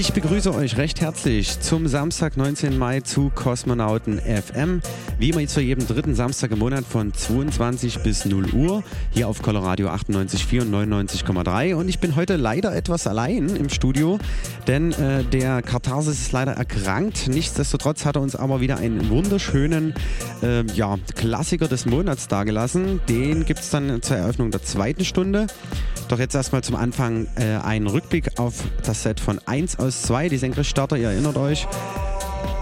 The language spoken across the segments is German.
Ich begrüße euch recht herzlich zum Samstag, 19. Mai zu Kosmonauten FM. Wie immer jetzt zu jedem dritten Samstag im Monat von 22 bis 0 Uhr hier auf Coloradio 98,4 und 99,3. Und ich bin heute leider etwas allein im Studio, denn der Katharsis ist leider erkrankt. Nichtsdestotrotz hat er uns aber wieder einen wunderschönen Klassiker des Monats dargelassen. Den gibt es dann zur Eröffnung der zweiten Stunde. Doch jetzt erstmal zum Anfang einen Rückblick auf das Set von 1 aus 2, die Senkrechtstarter, ihr erinnert euch,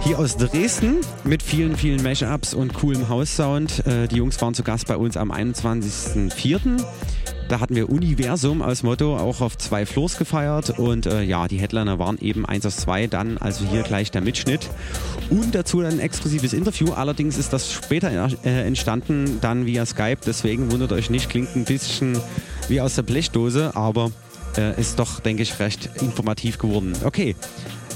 hier aus Dresden mit vielen, vielen Mashups und coolem House-Sound. Die Jungs waren zu Gast bei uns am 21.04. Da hatten wir Universum als Motto auch auf 2 Floors gefeiert und die Headliner waren eben 1 aus 2, dann also hier gleich der Mitschnitt und dazu ein exklusives Interview. Allerdings ist das später entstanden, dann via Skype, deswegen wundert euch nicht, klingt ein bisschen wie aus der Blechdose, aber ist doch, denke ich, recht informativ geworden. Okay,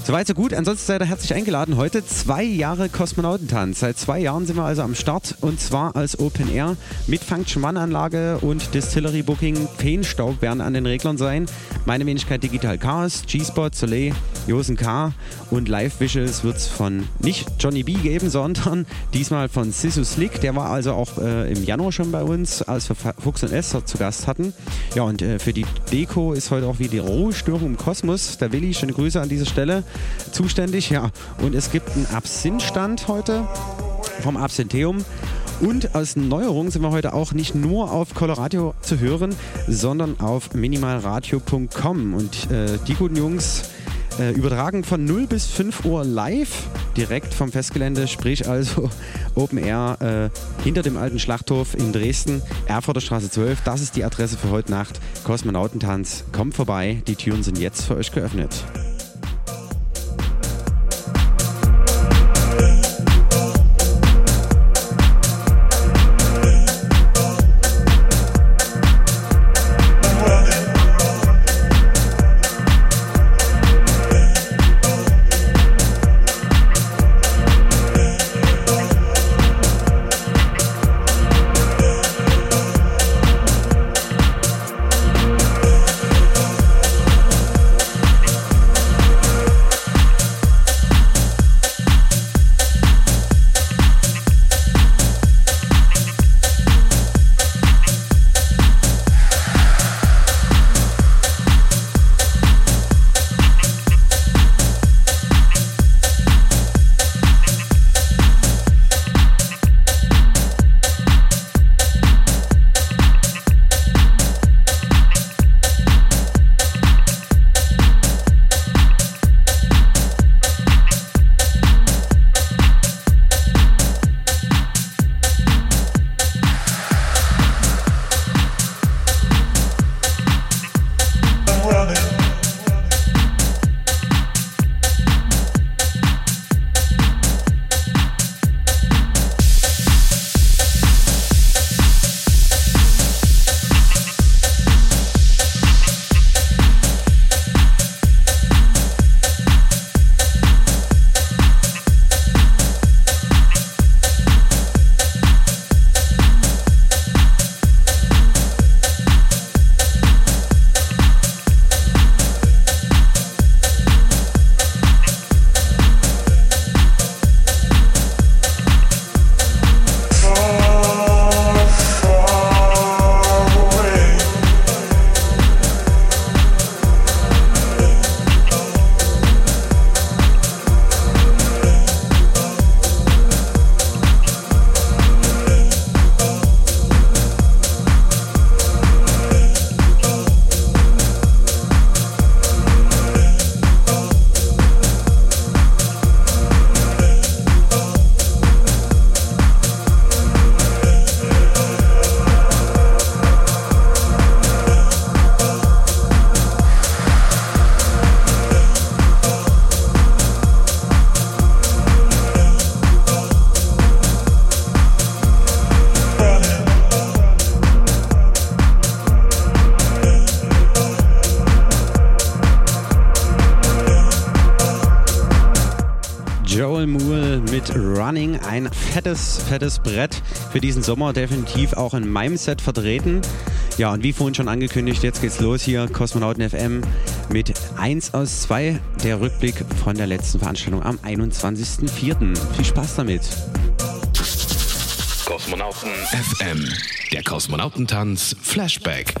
soweit so gut. Ansonsten seid ihr herzlich eingeladen heute. 2 Jahre Kosmonautentanz. Seit 2 Jahren sind wir also am Start und zwar als Open Air mit Function One Anlage und Distillery Booking. Feenstaub werden an den Reglern sein. Meine Wenigkeit Digital Chaos, G-Spot, Soleil, Josen K. und Live Visuals wird es von nicht Johnny B geben, sondern diesmal von Sisus Lick. Der war also auch im Januar schon bei uns, als wir Fuchs und Elster zu Gast hatten. Ja, und für die Deko ist heute auch wieder die Rohstörung im Kosmos. Der Willi, schöne Grüße an dieser Stelle, zuständig. Ja, und es gibt einen Absinthstand heute vom Absinthium. Und als Neuerung sind wir heute auch nicht nur auf Coloradio zu hören, sondern auf minimalradio.com. Und die guten Jungs übertragen von 0 bis 5 Uhr live, direkt vom Festgelände, sprich also Open Air hinter dem alten Schlachthof in Dresden, Erfurter Straße 12. Das ist die Adresse für heute Nacht. Kosmonautentanz, kommt vorbei, die Türen sind jetzt für euch geöffnet. Ein fettes Brett für diesen Sommer, definitiv auch in meinem Set vertreten. Ja, und wie vorhin schon angekündigt, jetzt geht's los hier, Kosmonauten FM mit 1 aus 2, der Rückblick von der letzten Veranstaltung am 21.04. Viel Spaß damit! Kosmonauten FM, der Kosmonautentanz Flashback.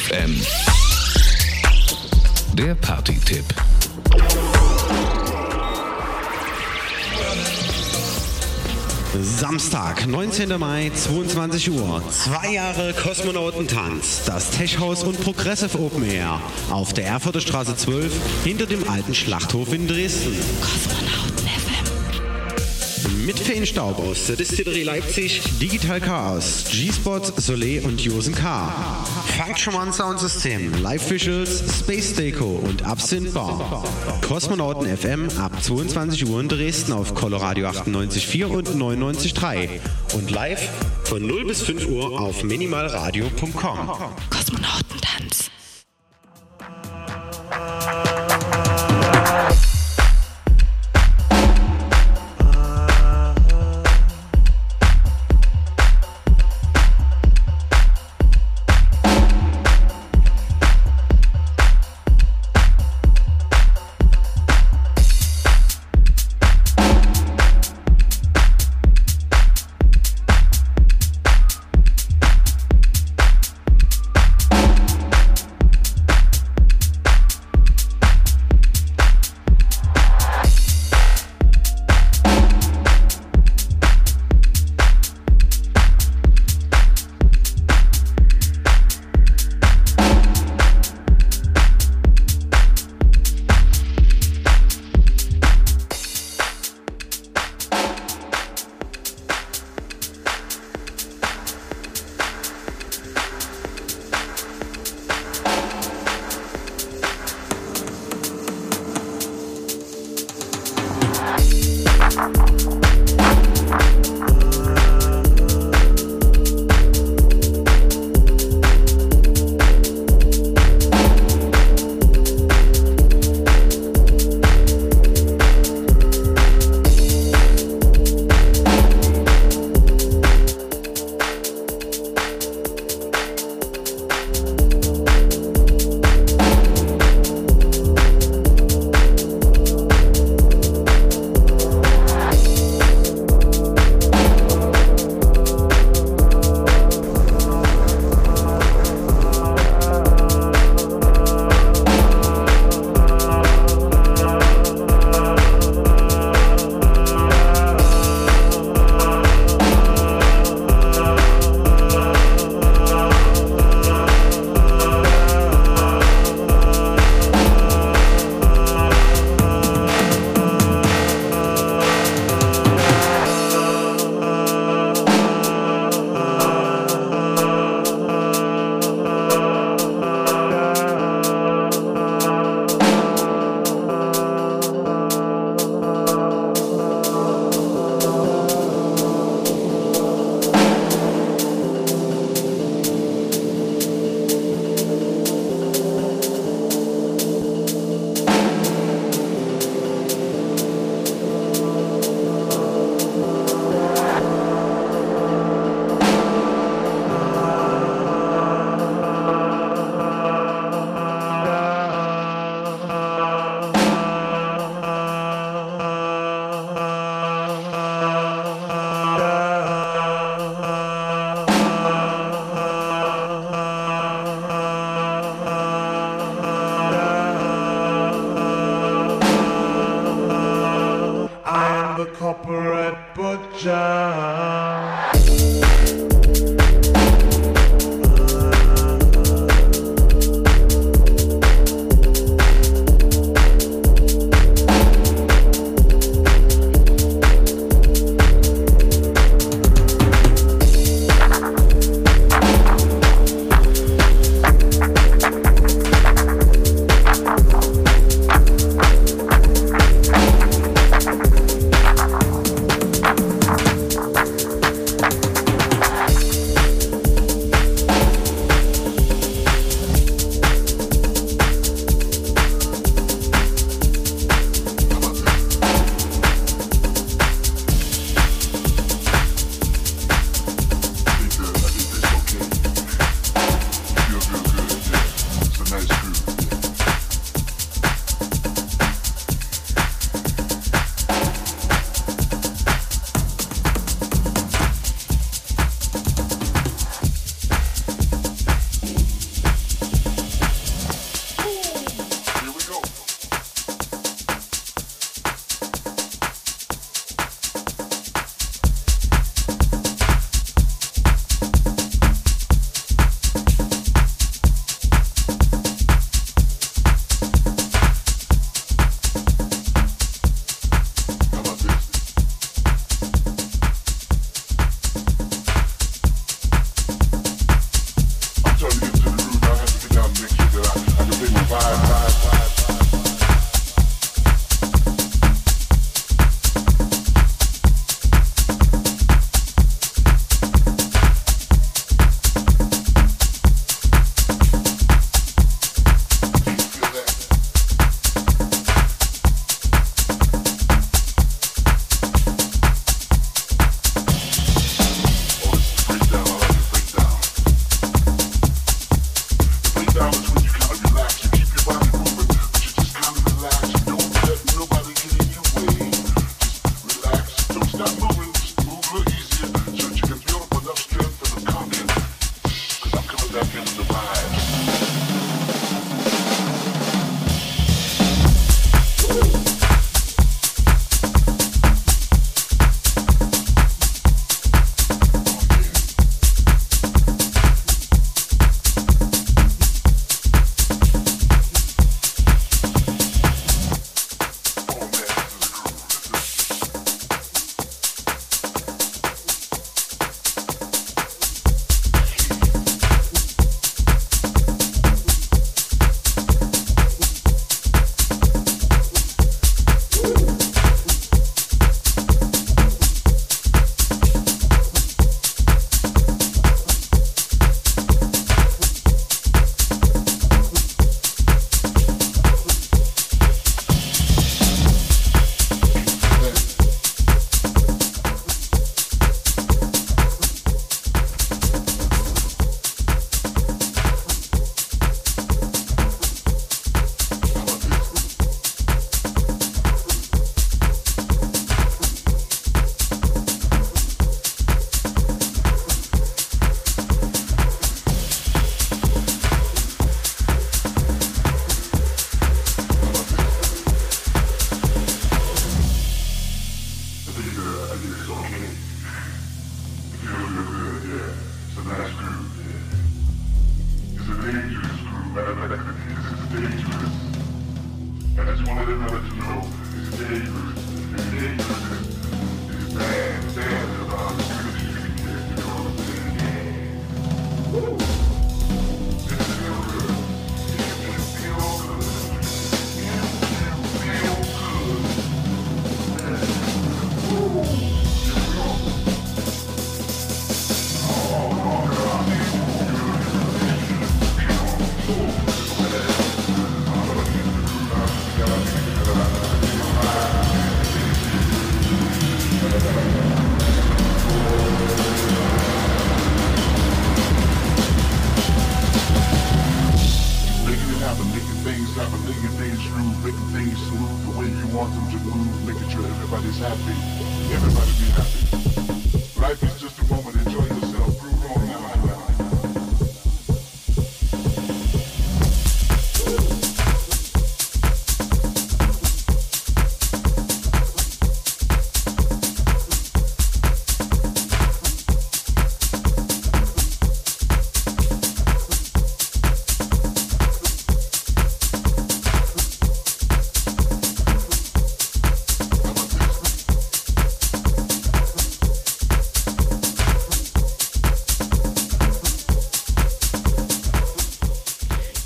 FM. Der Party-Tipp. Samstag, 19. Mai, 22 Uhr. 2 Jahre Kosmonautentanz. Das Tech-Haus und Progressive Open Air. Auf der Erfurter Straße 12, hinter dem alten Schlachthof in Dresden. Kosmonauten FM. Mit Feenstaub aus der Distillery Leipzig, Digital Chaos, G-Spot, Soleil und Josen K. Function One Soundsystem, Live Visuals, Space Deco und Absinth Bar. Kosmonauten FM ab 22 Uhr in Dresden auf Coloradio 98,4 und 99,3 und live von 0 bis 5 Uhr auf minimalradio.com. Kosmonautentanz.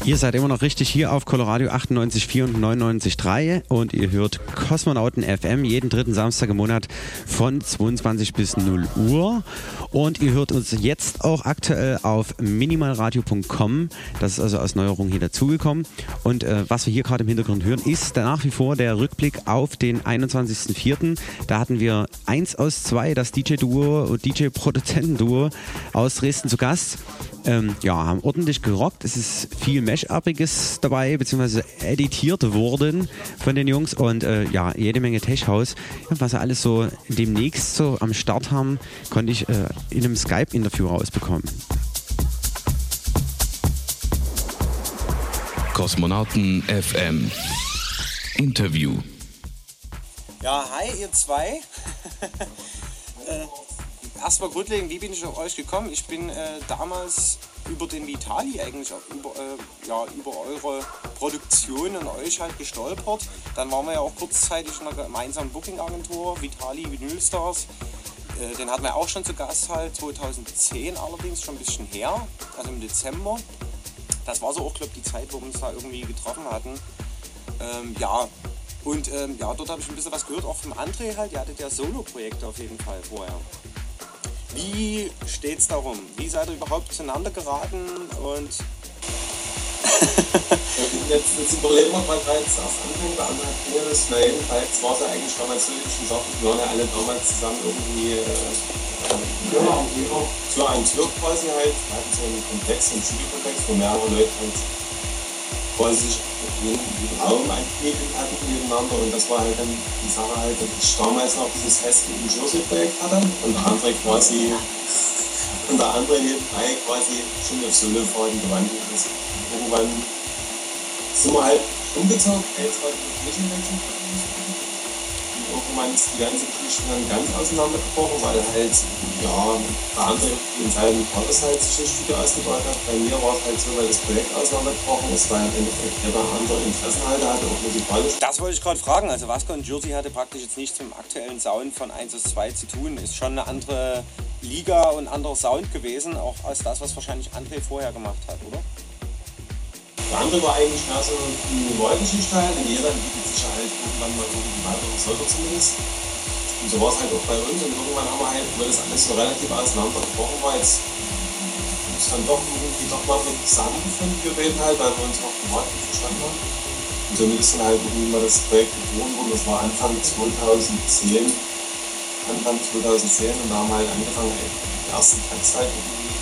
Ihr seid immer noch richtig hier auf Coloradio 98,4 und 99,3 und ihr hört Kosmonauten FM jeden dritten Samstag im Monat von 22 bis 0 Uhr. Und ihr hört uns jetzt auch aktuell auf minimalradio.com. Das ist also als Neuerung hier dazugekommen. Und was wir hier gerade im Hintergrund hören, ist nach wie vor der Rückblick auf den 21.04. Da hatten wir 1 aus 2, das DJ-Duo und DJ-Produzentenduo aus Dresden zu Gast. Haben ordentlich gerockt. Es ist viel Mash-Upiges dabei, beziehungsweise editiert worden von den Jungs und jede Menge Tech-House. Was wir alles so demnächst so am Start haben, konnte ich in einem Skype-Interview rausbekommen. Kosmonauten FM Interview. Ja, hi ihr zwei. Erstmal grundlegend, wie bin ich auf euch gekommen? Ich bin damals über den Vitali eigentlich, über eure Produktion und euch halt gestolpert. Dann waren wir ja auch kurzzeitig in einer gemeinsamen Booking-Agentur, Vitali Vinylstars. Den hatten wir auch schon zu Gast halt, 2010 allerdings, schon ein bisschen her, also im Dezember. Das war so auch, glaube ich, die Zeit, wo wir uns da irgendwie getroffen hatten. Dort habe ich ein bisschen was gehört, auch vom André halt. Der hatte ja Solo-Projekte auf jeden Fall vorher. Wie steht's darum? Wie seid ihr überhaupt zueinander geraten? Und jetzt überlegen wir mal gerade das erste Anfang, der andere hat mir das. Nein, weil es war ja eigentlich damals so, wie ich schon sagte, wir waren ja alle damals zusammen irgendwie zu einem Club quasi halt. Wir hatten so einen Komplex, einen Studiokomplex, wo mehrere Leute halt quasi sich jeden Raum angegeben hatten nebeneinander, und das war halt dann die Sache halt, dass ich damals noch dieses feste Jersey-Projekt hatte und der andere nebenbei quasi schon auf Solo-Fahrten gewandelt ist. Irgendwann sind wir halt umgezogen, jetzt war die Kirchenwechsel. Und irgendwann ist die ganze Geschichte dann ganz auseinandergebrochen, weil halt, der andere in seinem Partnerseite sich das Studio ausgebaut hat. Bei mir war es halt so, weil das Projekt auseinandergebrochen ist, weil im Endeffekt jeder andere Interessenhalter hatte, auch musikalisch. Das wollte ich gerade fragen, also Vasco und Jersey hatte praktisch jetzt nichts mit dem aktuellen Sound von 1 aus 2 zu tun, ist schon eine andere Liga und anderer Sound gewesen, auch als das, was wahrscheinlich André vorher gemacht hat, oder? Der andere war eigentlich mehr so eine Wollgeschichte halt, und jeder entwickelt sich halt irgendwann mal irgendwie weiter, sollte zumindest. Und so war es halt auch bei uns, und irgendwann haben wir halt, weil das alles so relativ auseinandergebrochen war, jetzt uns dann doch irgendwie mal mit zusammengefunden, wir reden halt, weil wir uns auch privat nicht verstanden haben. Und somit ist dann halt irgendwie mal das Projekt geboren worden, das war Anfang 2010, und da haben wir halt angefangen, die ersten Tracks halt irgendwie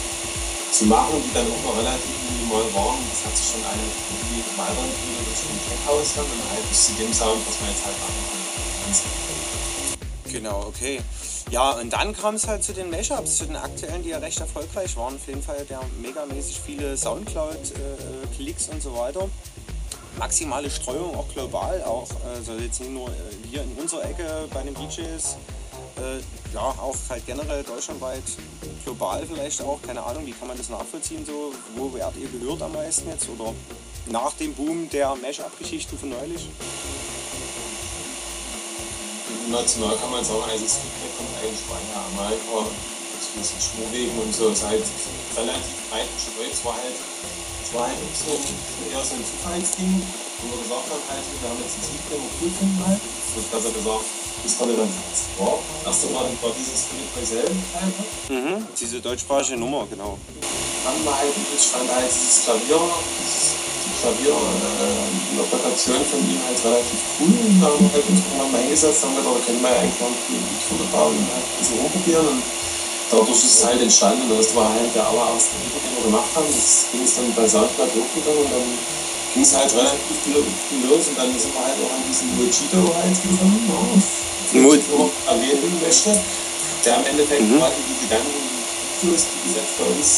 zu machen, die dann auch noch relativ minimal waren. Das hat sich schon eine irgendwie weiterentwickelt durch ein Tech-Haus dann und halt bis zu dem Sound, was man jetzt halt machen kann. Genau, okay. Ja, und dann kam es halt zu den Mashups, zu den aktuellen, die ja recht erfolgreich waren. Auf jeden Fall der megamäßig viele Soundcloud-Klicks und so weiter. Maximale Streuung auch global, auch also jetzt nicht nur hier in unserer Ecke bei den DJs. Auch halt generell deutschlandweit, global vielleicht auch, keine Ahnung, wie kann man das nachvollziehen so, wo werdet ihr gehört am meisten jetzt oder nach dem Boom der Mash-Up-Geschichten von neulich? international kann man sagen, also es gibt von allen Spanier, Amerika, so ein bisschen Schmuckwegen und so, es ist halt relativ breit gestreut, es war halt so eher so ein Zufallsding, wo wir gesagt haben, halt, wir haben jetzt ein Ziel, den wir cool finden halt, so besser gesagt, das kann dann fast war. Erste war dieses Filet bei selben einfach. Mhm, diese deutschsprachige Nummer, genau. Dann war halt, es stand halt dieses Klavier, die Operation von ihm halt relativ cool. Da haben wir halt uns irgendwann mal hingesetzt, haben gedacht, da können wir eigentlich noch ein bisschen rumprobieren. Und dadurch ist es halt entstanden. Das war halt der allererste Input, den wir gemacht haben. Das ging es dann bei Soundcloud hochgegangen und dann ging es halt relativ viel los. Und dann sind wir halt auch an diesen Mojito halt gekommen, den ich noch erwähnen möchte, der am Endeffekt gerade die Gedanken, die gesetzt bei uns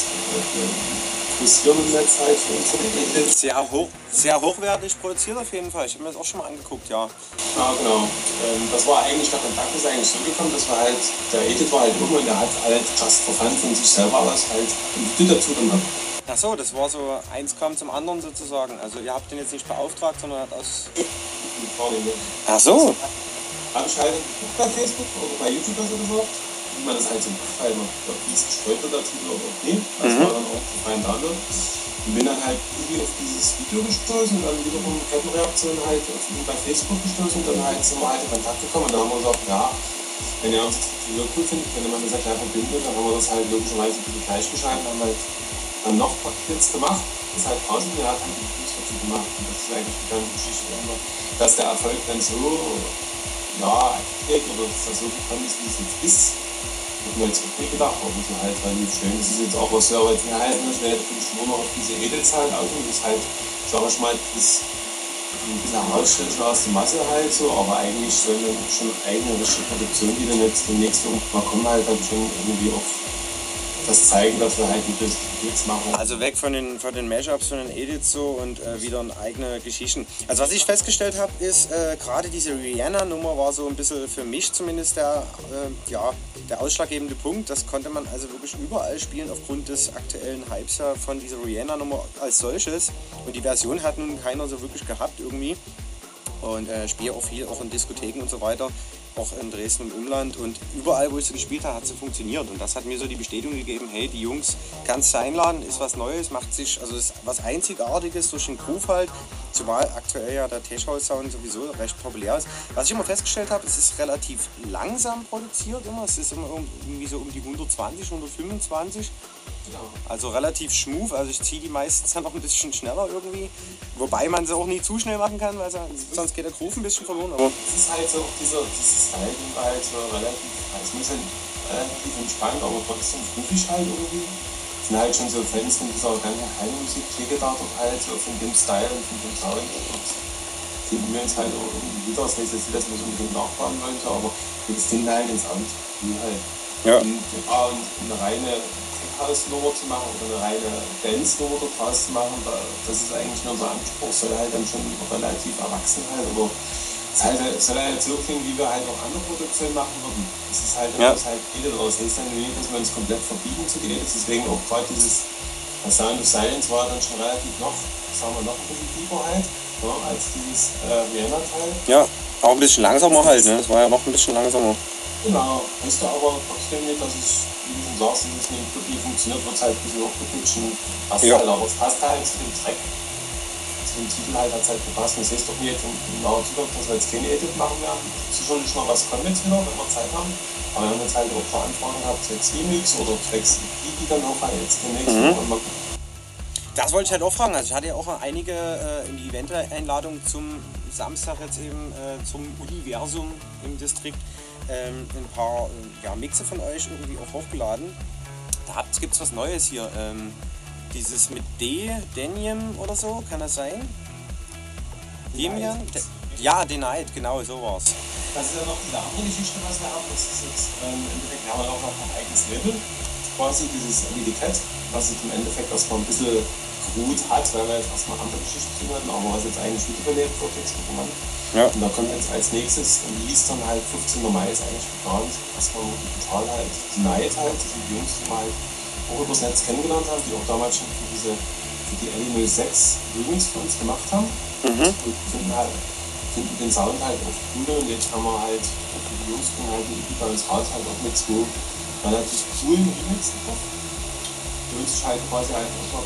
sehr hochwertig produziert auf jeden Fall. Ich habe mir das auch schon mal angeguckt, ja. Ah, genau. Das war eigentlich, der Kontakt ist eigentlich so gekommen, dass wir halt, der Edit war halt irgendwo und der hat halt Just for Fun von sich selber was halt dazu gemacht. Ach so, das war so, eins kam zum anderen sozusagen. Also ihr habt den jetzt nicht beauftragt, sondern hat aus... Ach so. Habe ich halt bei Facebook oder bei YouTube oder so gesagt. Wie man das halt so macht, halt noch diesen Stolper dazu oder auch nicht. Das war dann auch rein Download. Und bin dann halt irgendwie auf dieses Video gestoßen und dann wiederum Kettenreaktion halt bei Facebook gestoßen und dann halt sind wir halt in Kontakt gekommen und dann haben wir gesagt, ja, wenn ihr uns das Video cool findet, wenn man das ja gleich verbindet, dann haben wir das halt logischerweise ein bisschen gleich geschaltet, haben halt dann noch Hits gemacht, das halt draußen, der hat halt die Videos dazu gemacht und das ist eigentlich die ganze Geschichte, dass der Erfolg dann so, ja, trägt oder dass das so gekommen ist, wie es jetzt ist. Ich habe mir jetzt okay gedacht, ob ich halt relativ schön. Das ist jetzt auch was Arbeit gehalten. Ich werde jetzt nur noch auf diese Edelzahlen aus und das halt, sag ich mal, das ein bisschen herausstechend aus der Masse halt so, aber eigentlich so eine schon eigene Produktion, die dann jetzt demnächst mal kommen halt dann schon irgendwie auf das zeigen, dass wir halt ein bisschen Edits machen. Also weg von den Mashups, von den Edits so und wieder eine eigene Geschichten. Also was ich festgestellt habe, ist gerade diese Rihanna-Nummer war so ein bisschen für mich zumindest der ausschlaggebende Punkt. Das konnte man also wirklich überall spielen aufgrund des aktuellen Hypes ja von dieser Rihanna-Nummer als solches. Und die Version hat nun keiner so wirklich gehabt irgendwie. Und spiele auch viel, auch in Diskotheken und so weiter, auch in Dresden und Umland und überall, wo ich sie gespielt habe, hat sie funktioniert und das hat mir so die Bestätigung gegeben, hey, die Jungs, kannst du einladen, ist was Neues, macht sich, also ist was Einzigartiges durch den Groove halt, zumal aktuell ja der Tech-House-Sound sowieso recht populär ist. Was ich immer festgestellt habe, es ist relativ langsam produziert immer, es ist immer irgendwie so um die 120, 125, also relativ smooth, also ich ziehe die meistens dann noch ein bisschen schneller irgendwie, wobei man sie auch nicht zu schnell machen kann, weil sonst geht der Groove ein bisschen verloren. Aber es ist halt so, dieses Style, den wir halt so relativ, es muss halt relativ entspannt, aber trotzdem groovig halt irgendwie. Es sind halt schon so Fans von dieser ganzen Heimmusik, Klicke-Datum halt, so von dem Style und von dem Sound. Finden wir uns halt auch irgendwie wieder, das heißt, dass wir das nicht unbedingt nachbauen wollen, aber das Ding halt ins Amt, wie halt. Ja. Und eine reine House-Nummer zu machen oder eine reine Dance-Nummer daraus zu machen, das ist eigentlich nur unser Anspruch, soll halt dann schon relativ erwachsen halt, aber es halt, soll halt so klingen, wie wir halt auch andere Produktionen machen würden. Das ist halt, ja. Das halt edel raus. Das heißt dann nicht, dass wir uns komplett verbiegen zu gehen, deswegen auch gerade dieses Sound of Silence war dann schon relativ noch, sagen wir, noch ein bisschen tiefer halt, ja, als dieses Rihanna-Teil. Ja, auch ein bisschen langsamer halt, ne? Das war ja noch ein bisschen langsamer. Genau, weißt du aber trotzdem nicht, dass es, wie du schon sagst, dass es nicht wirklich funktioniert, wird es halt ein bisschen hochgeputschen, passt ja. Halt, aber es passt halt zu dem Track, zu dem Titel halt hat es halt gepasst. Und ich sehe es doch nicht in naher Zukunft, dass wir jetzt keine Edit machen werden. Sicherlich mal was kommt jetzt wieder, wenn wir Zeit haben. Aber wenn wir jetzt halt auch Verantwortung haben, Tracks Remix oder Tracks, die dann auch halt jetzt demnächst machen. Das wollte ich halt auch fragen. Also ich hatte ja auch einige in die Event-Einladung zum Samstag jetzt eben zum Universum im Distrikt. Ein paar Mixe von euch irgendwie auch hochgeladen. Da gibt es was Neues hier. Dieses mit D, Denium oder so, kann das sein? Demian? Ja, Denied, genau, so war's. Das ist ja noch diese andere Geschichte, was wir haben. Das ist jetzt im Endeffekt haben wir auch noch ein eigenes Label. Quasi dieses LED-Cat, was jetzt im Endeffekt erstmal ein bisschen gut hat, weil wir jetzt erstmal andere Geschichten zu hören, aber was jetzt eigentlich mit überlebt wird, jetzt gucken. Ja. Und da kommt jetzt als nächstes und liest dann halt 15. Mai ist eigentlich geplant, erstmal digital halt, die Neid halt, das sind die Jungs, die wir halt auch übers Netz kennengelernt haben, die auch damals schon für die LE06 Rügens für uns gemacht haben. Und finden halt finden den Sound halt oft cooler und jetzt haben wir halt, die Jungs von halt bei uns raus halt auch mit so relativ coolen Remixen drauf. Du willst halt quasi einfach mal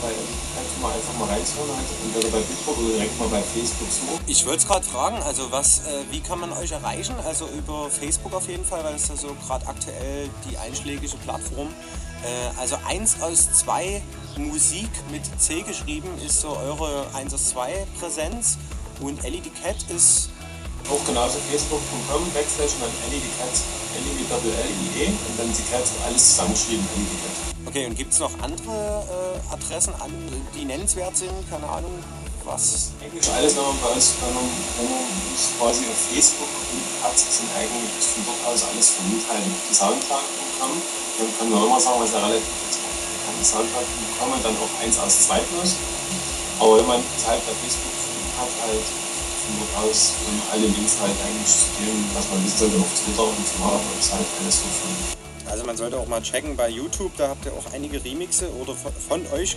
bei einfach mal reinzuhören, halt entweder bei Bitburg oder direkt mal bei Facebook so. Ich wollte es gerade fragen, also was, wie kann man euch erreichen? Also über Facebook auf jeden Fall, weil es ja so gerade aktuell die einschlägige Plattform. Also 1 aus 2 Musik mit C geschrieben ist so eure 1 aus 2 Präsenz und LED-Cat ist auch genauso facebook.com/LED-Cat, LED-Cat und dann die Cat alles zusammengeschrieben, LED-Cat. Okay, und gibt es noch andere Adressen, die nennenswert sind? Keine Ahnung, was? Eigentlich alles nochmal bei uns, wenn man uns quasi auf Facebook und Cat sind eigentlich von dort aus alles vermitteln. Die Soundcloud.com, dann können wir immer sagen, was da relativ ist. Die Soundcloud.com und dann auch 1 aus 2 plus. Aber wenn man halt bei Facebook hat, halt aus und alle Links halt eigentlich stehen, was man wissen sollte auf Twitter und so weiter, ist halt alles so schön. Also man sollte auch mal checken bei YouTube, da habt ihr auch einige Remixe oder von euch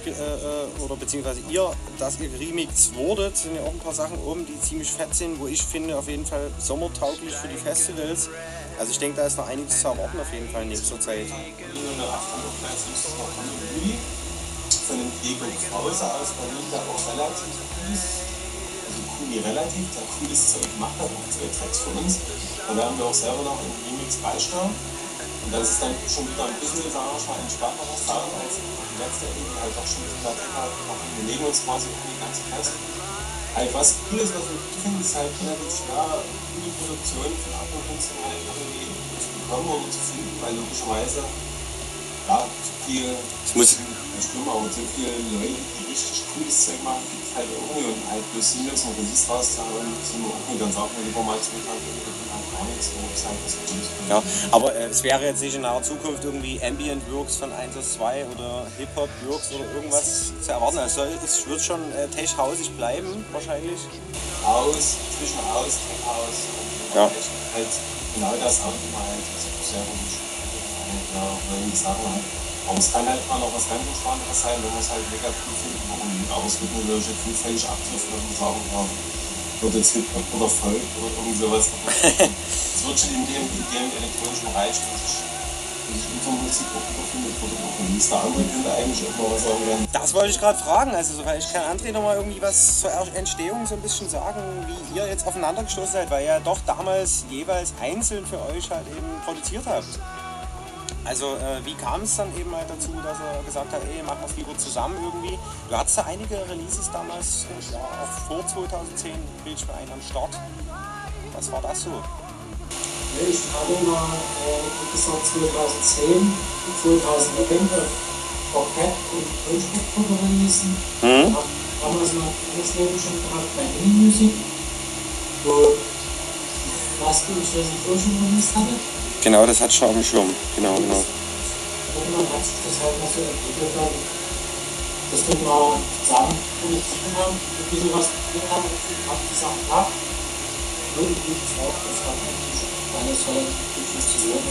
oder beziehungsweise ihr, dass ihr geremixed wurdet, sind ja auch ein paar Sachen oben, die ziemlich fett sind, wo ich finde auf jeden Fall sommertauglich für die Festivals. Also ich denke, da ist noch einiges zu erwarten auf jeden Fall in nächster Zeit. Von dem Diego Krause aus Berlin, da auch relativ relativ, da cooles Zeug gemacht hat, auch 2 Tracks von uns. Da werden wir auch selber noch im Remix beisteuern. Und das ist dann schon wieder ein bisschen, sagen wir mal, entspannteres Sound als die letzte, die halt auch schon wieder Decker machen. Wir legen uns quasi um die ganze Presse. Halt was Cooles, was wir finden, ist halt relativ schwer, gute Produktionen von anderen Künstlern halt irgendwie zu bekommen oder zu finden, weil logischerweise ja, so viele Leute, die richtig cooles Zeug machen, gibt es halt irgendwie und halt bloß Singles und Release rauszuhauen, sind wir auch nicht ganz auf, wenn wir mal zu mitmachen, dann halt gar nichts, wo es halt was Gutes ist. Ja, aber es wäre jetzt nicht in naher Zukunft irgendwie Ambient Works von 1 aus 2 oder Hip-Hop Works oder irgendwas zu erwarten. Also es wird schon tech-hausig bleiben, wahrscheinlich. Zwischen Haus, Tech-Haus und ja. Halt genau das auch immer halt sehr gut. Ja, wenn ich sage, aber es kann halt mal noch was ganz Entspannteres sein, wenn wir es halt mega cool finden, warum nicht, aber es gibt eine solche vielfältige Abschrift, wenn wir sagen, wird jetzt Hip-Hop oder Volk oder irgend sowas. Es wird schon in dem elektronischen Bereich, dass ich unter Musik auch immer finde, oder ist der andere könnte eigentlich auch mal was sagen werden. Das wollte ich gerade fragen, also soweit ich kann André nochmal irgendwie was zur Entstehung so ein bisschen sagen, wie ihr jetzt aufeinander gestoßen seid, weil ihr ja doch damals jeweils einzeln für euch halt eben produziert habt. Also wie kam es dann eben halt dazu, dass er gesagt hat, ey, machen wir es lieber zusammen irgendwie? Du hattest da einige Releases damals, ja, auch vor 2010, Bildsch für einen am Start. Was war das so? Ich hatte mal bis nach 2010, 2011 auch Cat und Bildschmuckpuppe releasen. Mhm. Hab damals noch Mixleben schon gemacht bei Indie-Musik, wo Rastel und Josen K schon released hatte. Genau, das hat schon auf dem Schirm. Genau. Hat sich das halt noch so entwickelt, das könnte man auch sagen, wenn ich ein bisschen was probiert habe, habe ich gesagt, irgendwie auch, das hat natürlich alles relativ gut funktioniert.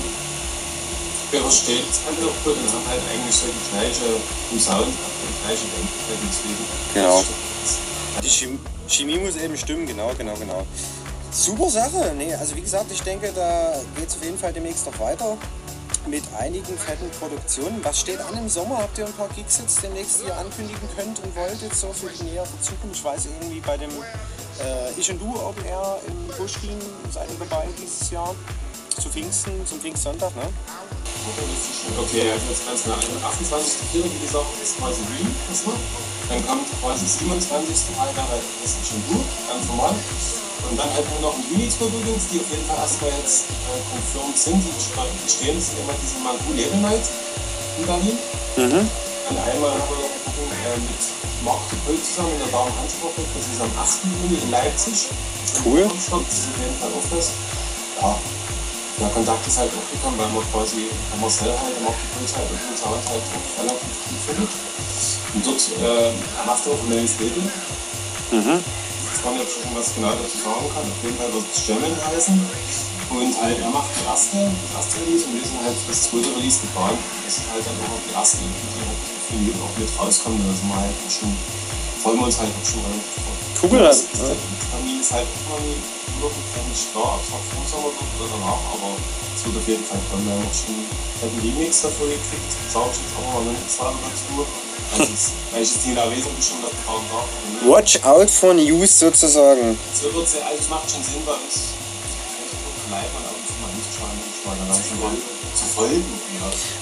Wir verstehen das andere gut und haben halt eigentlich so die gleiche, im Sound, die gleiche Denkfälle, deswegen. Genau. Die Chemie muss eben stimmen, genau. Super Sache, nee, also wie gesagt, ich denke, da geht es auf jeden Fall demnächst noch weiter mit einigen fetten Produktionen. Was steht an im Sommer? Habt ihr ein paar Gigs jetzt demnächst, die ihr ankündigen könnt und wollt jetzt so für die nähere Zukunft? Ich weiß irgendwie bei dem Ich und Du Open Air in Buschin seid ihr dabei dieses Jahr zu Pfingsten, zum Pfingstsonntag, ne? Okay, wir haben jetzt ganz nah an 28. Juni, wie gesagt, ist quasi Wien erstmal. Dann kommt quasi 27. Mai, da ist schon gut, ganz normal. Und dann hätten wir noch ein Unix-Produkt, die auf jeden Fall erstmal jetzt confirmed sind, die stehen, das sind immer diese Mangu-Lehre-Night in Berlin. Mhm. Dann einmal haben wir noch ein Produkt mit Marc de Pöl zusammen in der Darm Handsproche, das ist am 8. Juni in Leipzig. Cool. Das ist auf jeden Fall auch fest. Ja, der Kontakt ist halt auch gekommen, weil man quasi Marcel halt, der Marc de Pöl halt und den Sound halt relativ gut findet. Und dort macht er auch ein neues Label. Mhm. Ich kann jetzt schon was genau dazu sagen kann. Auf jeden Fall wird es Stemmen heißen. Und halt, er macht das erste Release und wir sind halt das zweite Release geplant. Das sind halt dann auch noch die ersten, die auch mit rauskommen. Also wir halt schon, freuen wir uns halt auch schon rein. Cool, das Termin ist halt auch noch nie. Minuten vom Start, von Fuß haben wir noch danach, aber es wird auf jeden Fall dann noch schon die Mix dafür gekriegt, Soundchecks haben wir noch nicht selber dazu. Also es ist die Erlesung schon da drauf. Watch out for news sozusagen. Das also macht schon Sinn, weil es bleibt man ab und zu mal nicht schauen, zu folgen.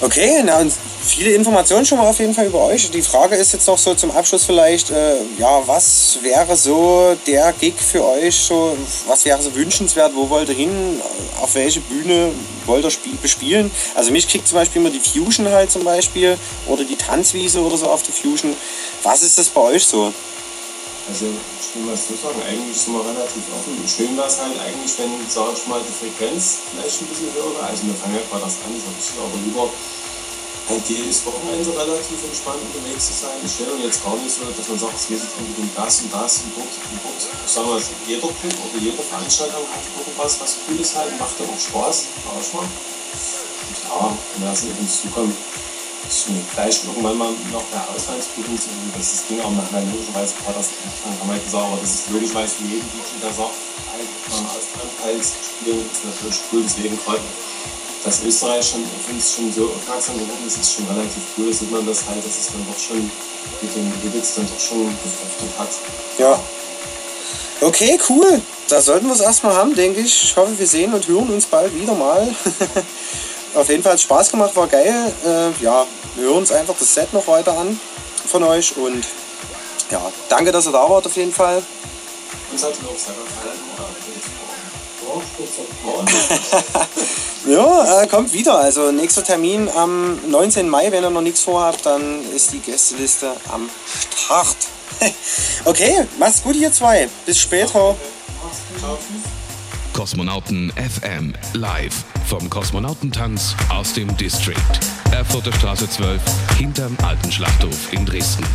Okay, na und viele Informationen schon mal auf jeden Fall über euch. Die Frage ist jetzt noch so zum Abschluss vielleicht, ja, was wäre so der Gig für euch, so, was wäre so wünschenswert, wo wollt ihr hin, auf welche Bühne wollt ihr bespielen? Also mich kriegt zum Beispiel immer die Fusion halt zum Beispiel oder die Tanzwiese oder so auf die Fusion. Was ist das bei euch so? Also ich will mal so sagen, eigentlich sind wir relativ offen. Schön wäre es halt eigentlich, wenn, sag ich mal, die Frequenz vielleicht ein bisschen höher wäre. Also wir fangen ja gerade das an, aber lieber halt jedes Wochenende relativ entspannt unterwegs zu sein. Ich stelle mir jetzt gar nicht so, dass man sagt, es geht jetzt unbedingt das und das und dort und dort. Ich sage mal, jeder Club oder jede Veranstaltung hat irgendwas, was cool ist halt, macht ja auch Spaß, war ich mal. Und klar, wenn das nicht uns zukommt, vielleicht irgendwann mal noch eine Ausgangsprüfung zu üben, das Ding auch nachher logischerweise war das nicht von Karma Koma, aber das ist logischerweise für jeden, der sagt, man Auslandsteil spielen, ist natürlich cool, deswegen gerade, dass Österreich schon auf uns schon so aufmerksam geworden ist, ist schon relativ cool, sieht man das halt, dass es dann doch schon mit dem Edits dann doch schon gefruchtet hat. Ja. Okay, cool, da sollten wir es erstmal haben, denke ich. Ich hoffe, wir sehen und hören uns bald wieder mal. Auf jeden Fall hat es Spaß gemacht, war geil. Ja, wir hören uns einfach das Set noch weiter an von euch und ja, danke, dass ihr da wart auf jeden Fall. Uns hat auch sehr gefallen. Ja, kommt wieder. Also nächster Termin am 19. Mai, wenn ihr noch nichts vorhabt, dann ist die Gästeliste am Start. Okay, macht's gut ihr zwei. Bis später. Kosmonauten FM live vom Kosmonautentanz aus dem District. Erfurter Straße 12 hinterm alten Schlachthof in Dresden.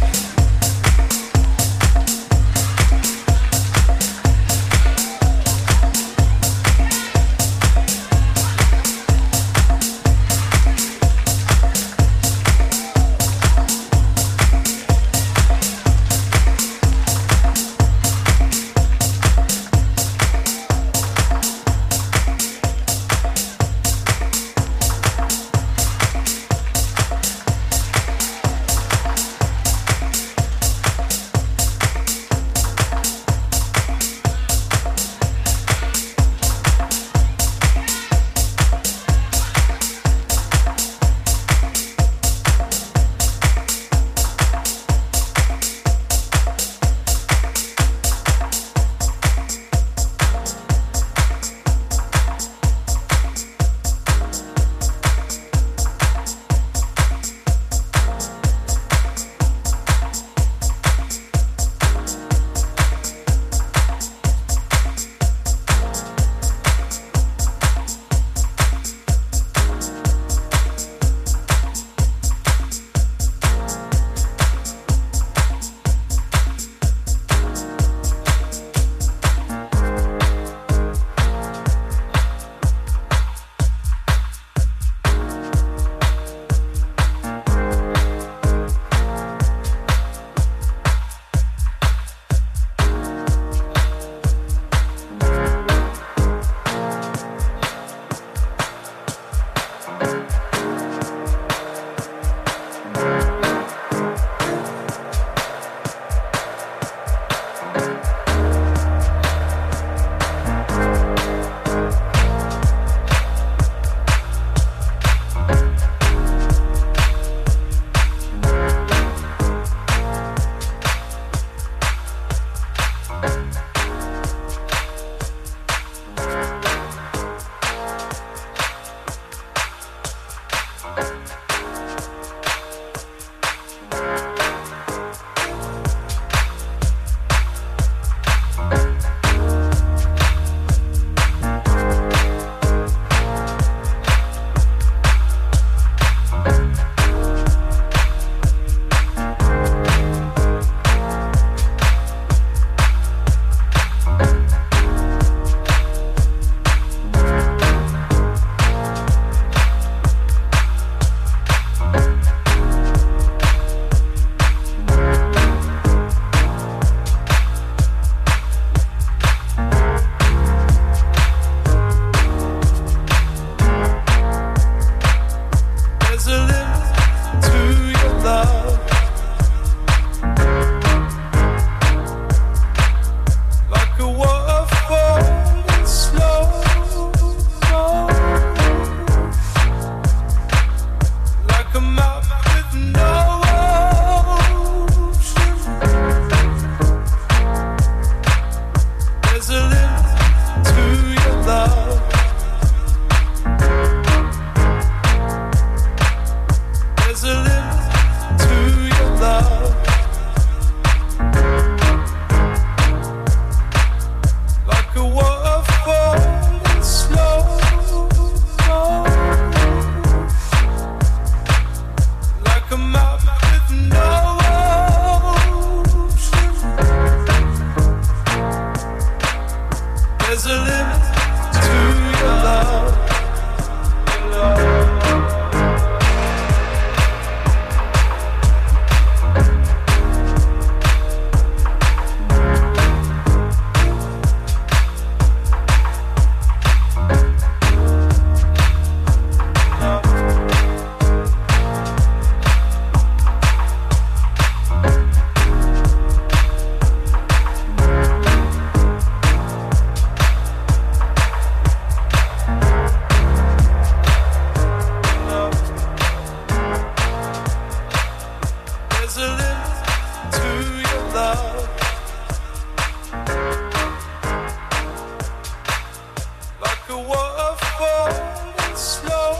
the water falling slow,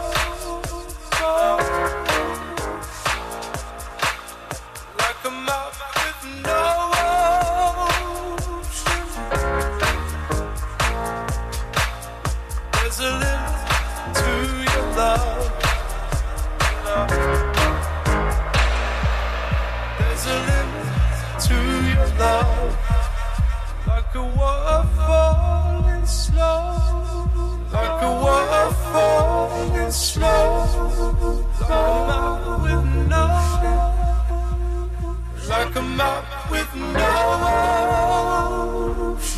slow, like a map with no ocean. There's a limit to your love, love. There's a limit to your love, like a waterfall. Slow, like a waterfall, falling slow, like a map with no, like a map with no.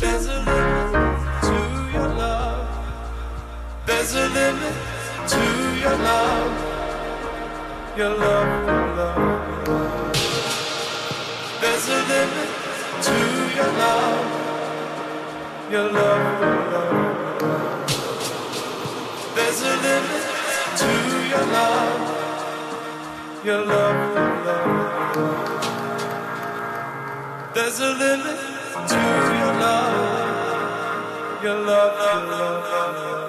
There's a limit to your love. There's a limit to your love, your love, your love, your love. There's a limit to your love. Your love, love, love. There's a limit to your love. Your love, love, love. There's a limit to your love. Your love, love, love, love, love.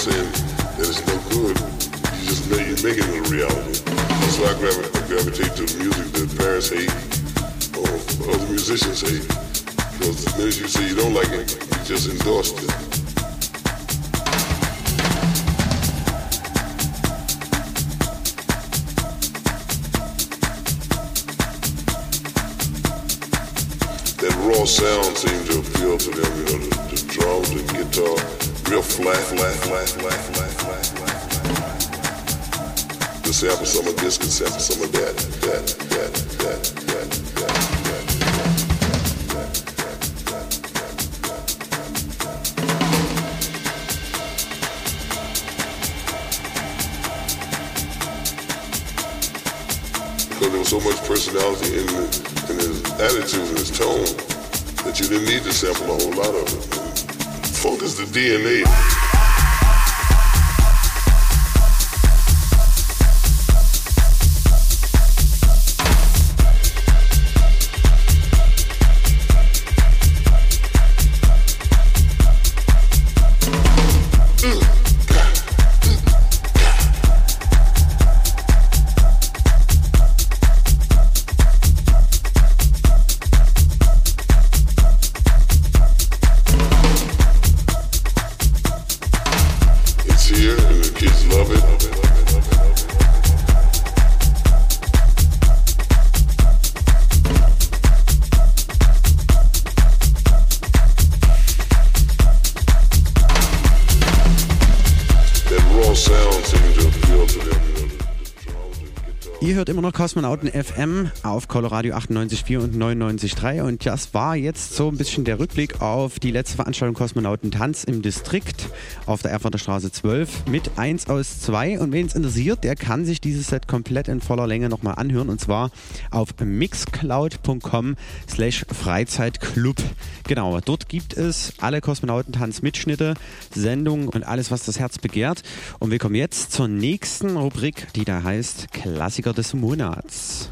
saying that it's no good. You just make it a reality. So I gravitate to music that parents hate or other musicians hate. Because as soon as you say you don't like it, you just endorsed it. Raw sound seemed to appeal to them, you know, the drums, the guitar, real flat. This happened some of this, this happened some of that. Because there was so much personality in his attitude and his tone. That you didn't need to sample a whole lot of it. Funk is the DNA. Kosmonauten FM auf Coloradio 98,4 und 99,3 und das war jetzt so ein bisschen der Rückblick auf die letzte Veranstaltung Kosmonauten Tanz im Distrikt auf der Erfurter Straße 12 mit 1 aus 2 und wen es interessiert, der kann sich dieses Set komplett in voller Länge nochmal anhören und zwar auf mixcloud.com/Freizeitclub. Genau, dort gibt es alle Kosmonautentanz-Mitschnitte, Sendungen und alles, was das Herz begehrt. Und wir kommen jetzt zur nächsten Rubrik, die da heißt Klassiker des Monats.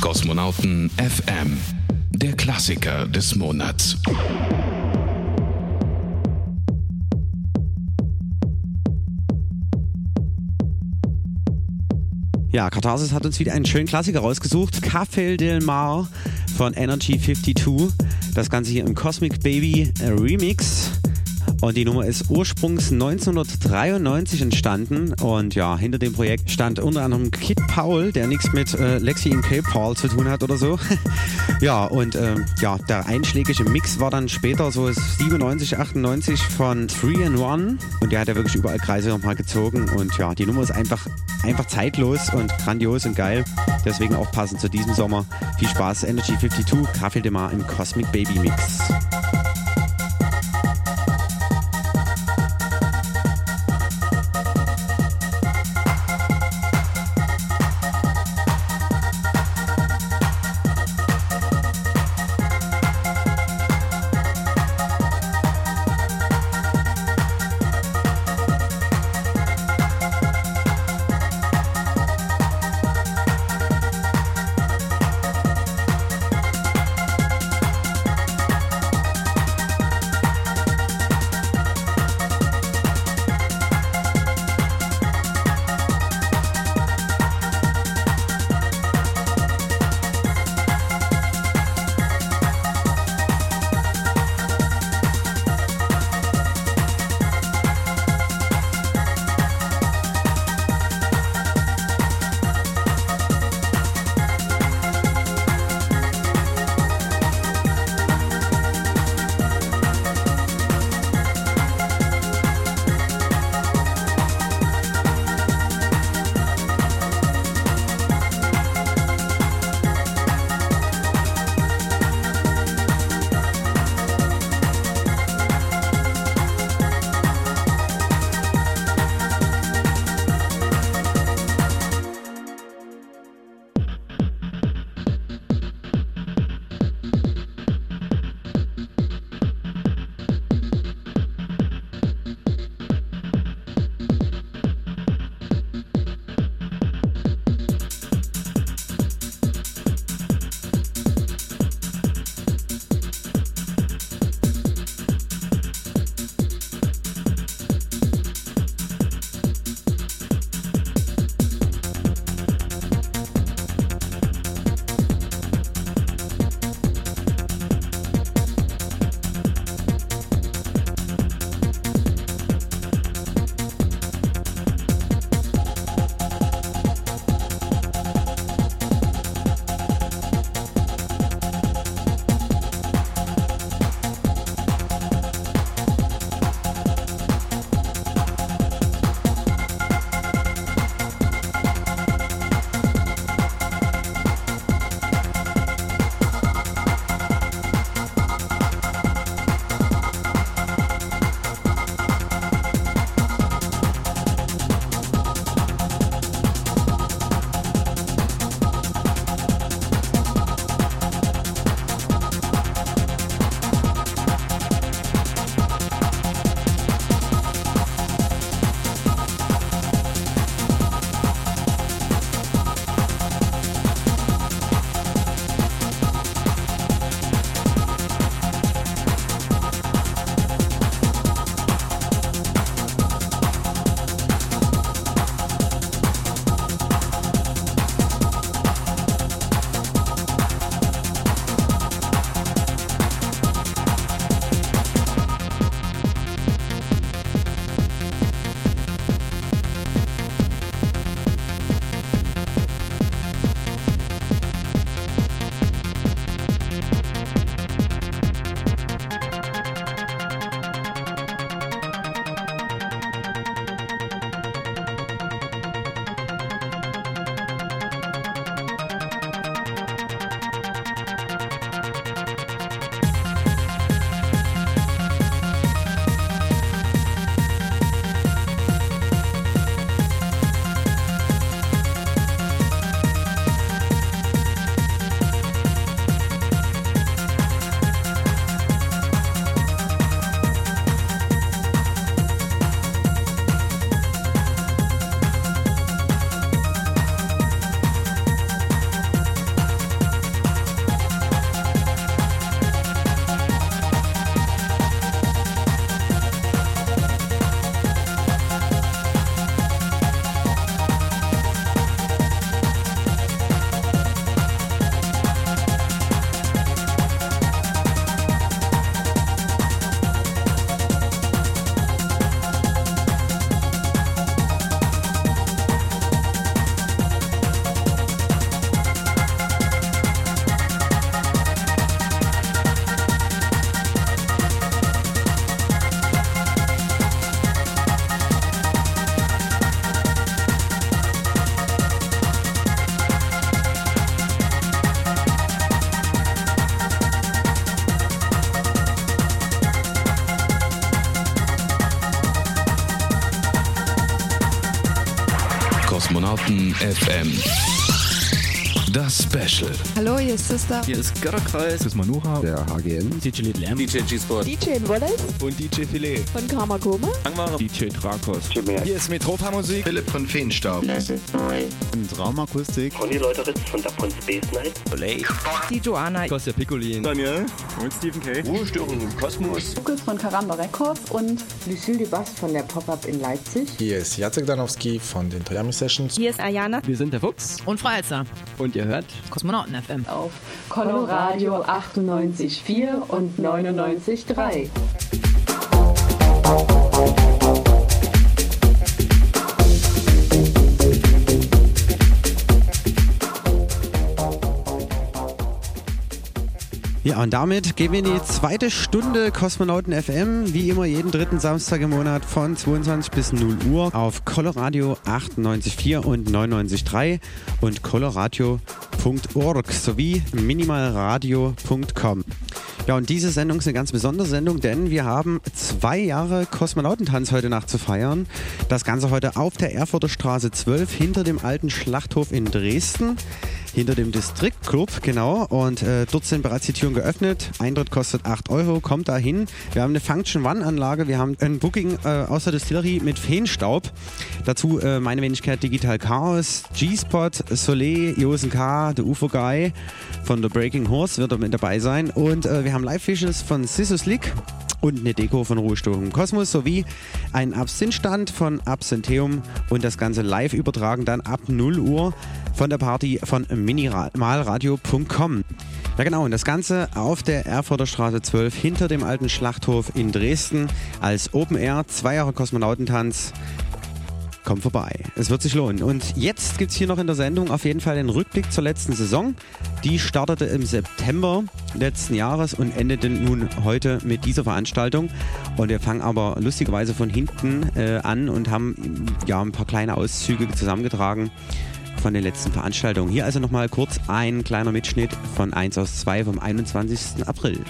Kosmonauten FM, der Klassiker des Monats. Ja, Katharsis hat uns wieder einen schönen Klassiker rausgesucht. Café del Mar von Energy 52. Das Ganze hier im Cosmic Baby Remix. Und die Nummer ist ursprünglich 1993 entstanden. Und ja, hinter dem Projekt stand unter anderem Kid Paul, der nichts mit Lexi und K. Paul zu tun hat oder so. Ja, und ja, der einschlägige Mix war dann später so 97, 98 von 3 in 1. Und der hat ja wirklich überall Kreise nochmal gezogen. Und ja, die Nummer ist einfach zeitlos und grandios und geil. Deswegen auch passend zu diesem Sommer. Viel Spaß, Energy 52, Café del Mar im Cosmic Baby Mix. Kosmonauten FM. Das Special. Hallo, hier ist Sista. Hier ist Karakois. Hier ist Manuha. Der HGN. DJ Lidlam. DJ G-Spot. DJ Wallace. Und DJ Filet. Von Karma Koma. Angmara. DJ Trakos. Hier ist Metropa Musik. Philipp von Feenstaub. Und Raumakustik. Conny Leuteritz von Davon Space Night. Soleil. Die Joana. Kostja Piccolin. Daniel. Und Stephen K. Ruhestörung im Kosmos. Fuchs von Karamba Records. Und Lucille Dubas von der Pop-Up in Leipzig. Hier ist Jacek Danowski von den Toyami Sessions. Hier ist Ayana. Wir sind der Fuchs. Und Frau Elster. Und ihr hört Kosmonauten FM auf Coloradio 98,4 und 99,3. Ja, und damit gehen wir in die zweite Stunde Kosmonauten FM, wie immer jeden dritten Samstag im Monat von 22 bis 0 Uhr auf Coloradio 98,4 und 99,3 und coloradio.org sowie minimalradio.com. Ja, und diese Sendung ist eine ganz besondere Sendung, denn wir haben 2 Jahre Kosmonautentanz heute Nacht zu feiern. Das Ganze heute auf der Erfurter Straße 12 hinter dem alten Schlachthof in Dresden. Hinter dem Distriktclub, genau. Und dort sind bereits die Türen geöffnet. Eintritt kostet 8 Euro, kommt da hin. Wir haben eine Function One Anlage, wir haben ein Booking aus der Distillery mit Feenstaub. Dazu meine Wenigkeit Digital Chaos, G-Spot, Soleil, Josen K, der UFO Guy von The Breaking Horse wird mit dabei sein. Und wir haben Live-Fishes von Sisus Lick und eine Deko von Rohstörung im Kosmos sowie einen Absinthstand von Absinthium und das Ganze live übertragen dann ab 0 Uhr von der Party von minimalradio.com. Ja genau, und das Ganze auf der Erfurter Straße 12 hinter dem alten Schlachthof in Dresden als Open Air, 2 Jahre Kosmonautentanz. Kommt vorbei, es wird sich lohnen. Und jetzt gibt es hier noch in der Sendung auf jeden Fall den Rückblick zur letzten Saison. Die startete im September letzten Jahres und endete nun heute mit dieser Veranstaltung. Und wir fangen aber lustigerweise von hinten an und haben ja ein paar kleine Auszüge zusammengetragen von den letzten Veranstaltungen. Hier also nochmal kurz ein kleiner Mitschnitt von 1 aus 2 vom 21. April.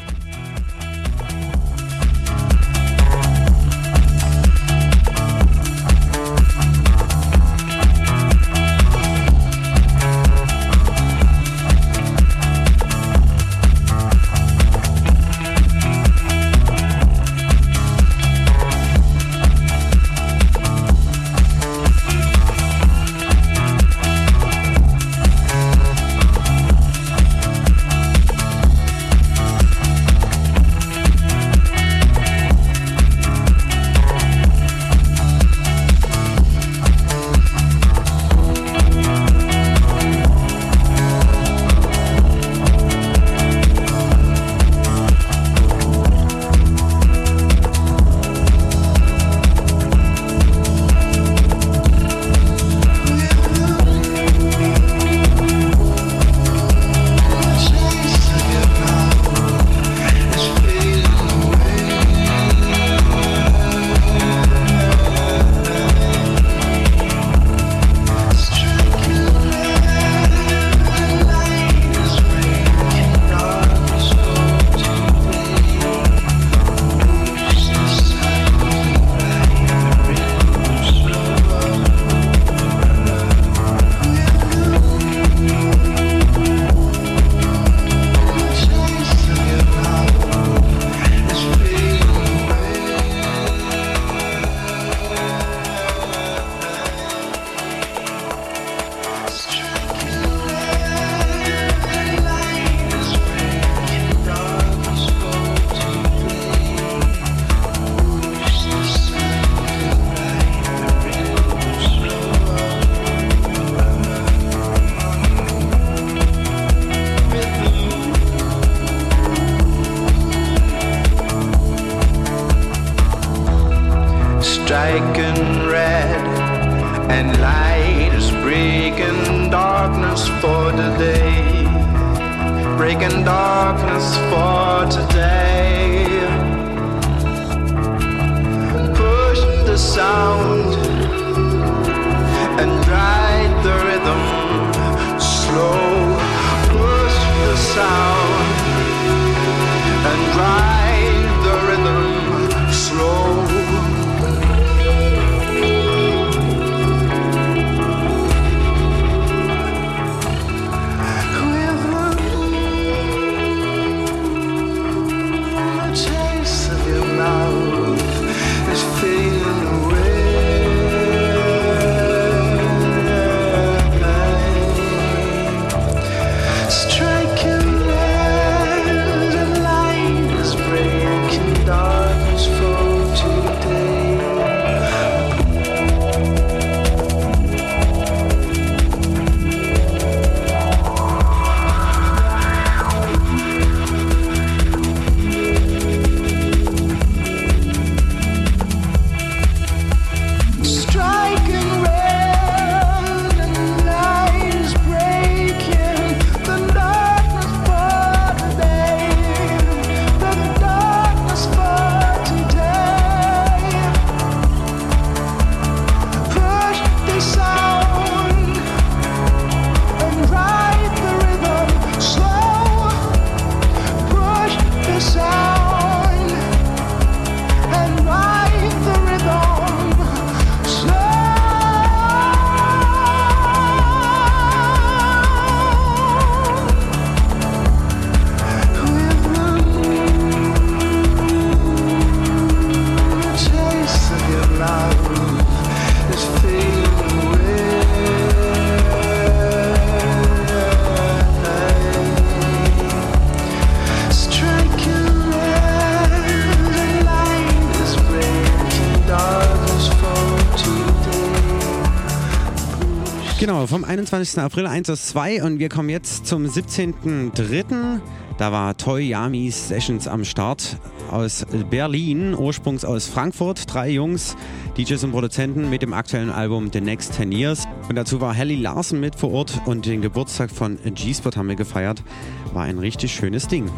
Genau, vom 21. April 1 aus 2 und wir kommen jetzt zum 17.03. Da war Toyami Sessions am Start aus Berlin, ursprünglich aus Frankfurt. 3 Jungs, DJs und Produzenten mit dem aktuellen Album The Next 10 Years. Und dazu war Helly Larsen mit vor Ort und den Geburtstag von G-Spot haben wir gefeiert. War ein richtig schönes Ding.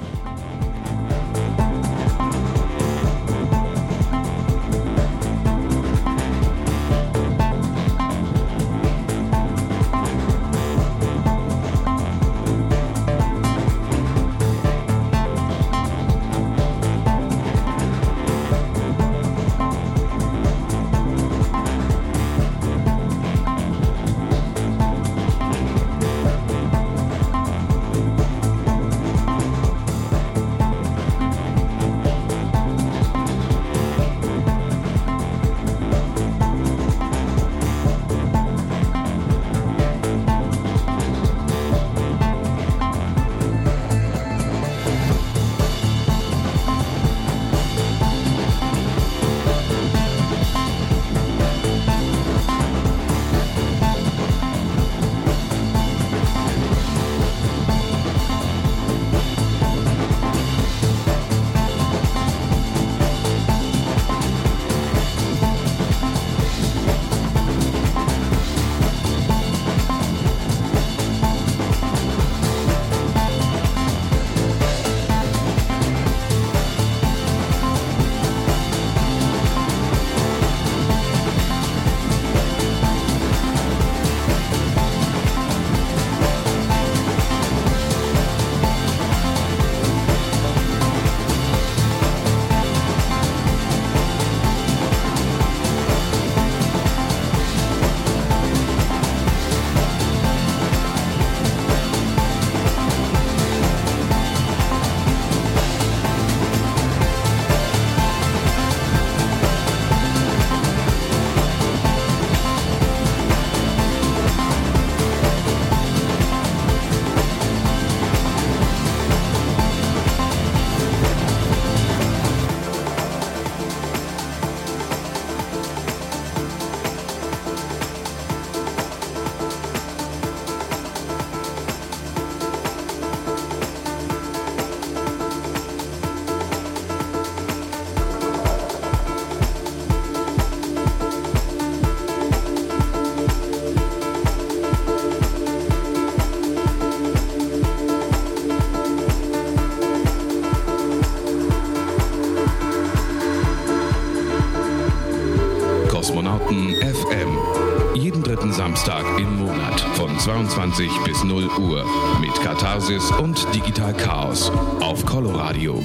Kosmonauten FM. Jeden dritten Samstag im Monat von 22 bis 0 Uhr mit Katharsis und Digital Chaos auf Coloradio.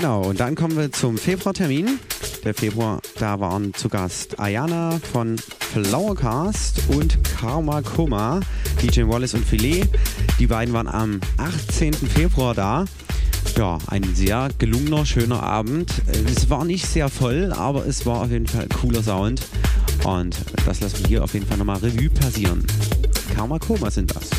Genau, und dann kommen wir zum Februartermin. Der Februar, da waren zu Gast Ayana von Flowercast und Karma Koma, DJ Wallace und Filet. Die beiden waren am 18. Februar da. Ja, ein sehr gelungener, schöner Abend. Es war nicht sehr voll, aber es war auf jeden Fall ein cooler Sound. Und das lassen wir hier auf jeden Fall nochmal Revue passieren. Karma Koma sind das.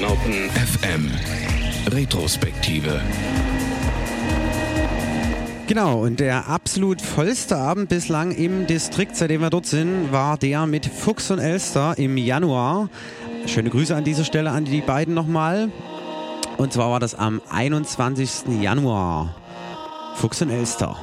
Kosmonauten FM Retrospektive. Genau, und der absolut vollste Abend bislang im Distrikt, seitdem wir dort sind, war der mit Fuchs und Elster im Januar. Schöne Grüße an dieser Stelle an die beiden nochmal. Und zwar war das am 21. Januar. Fuchs und Elster.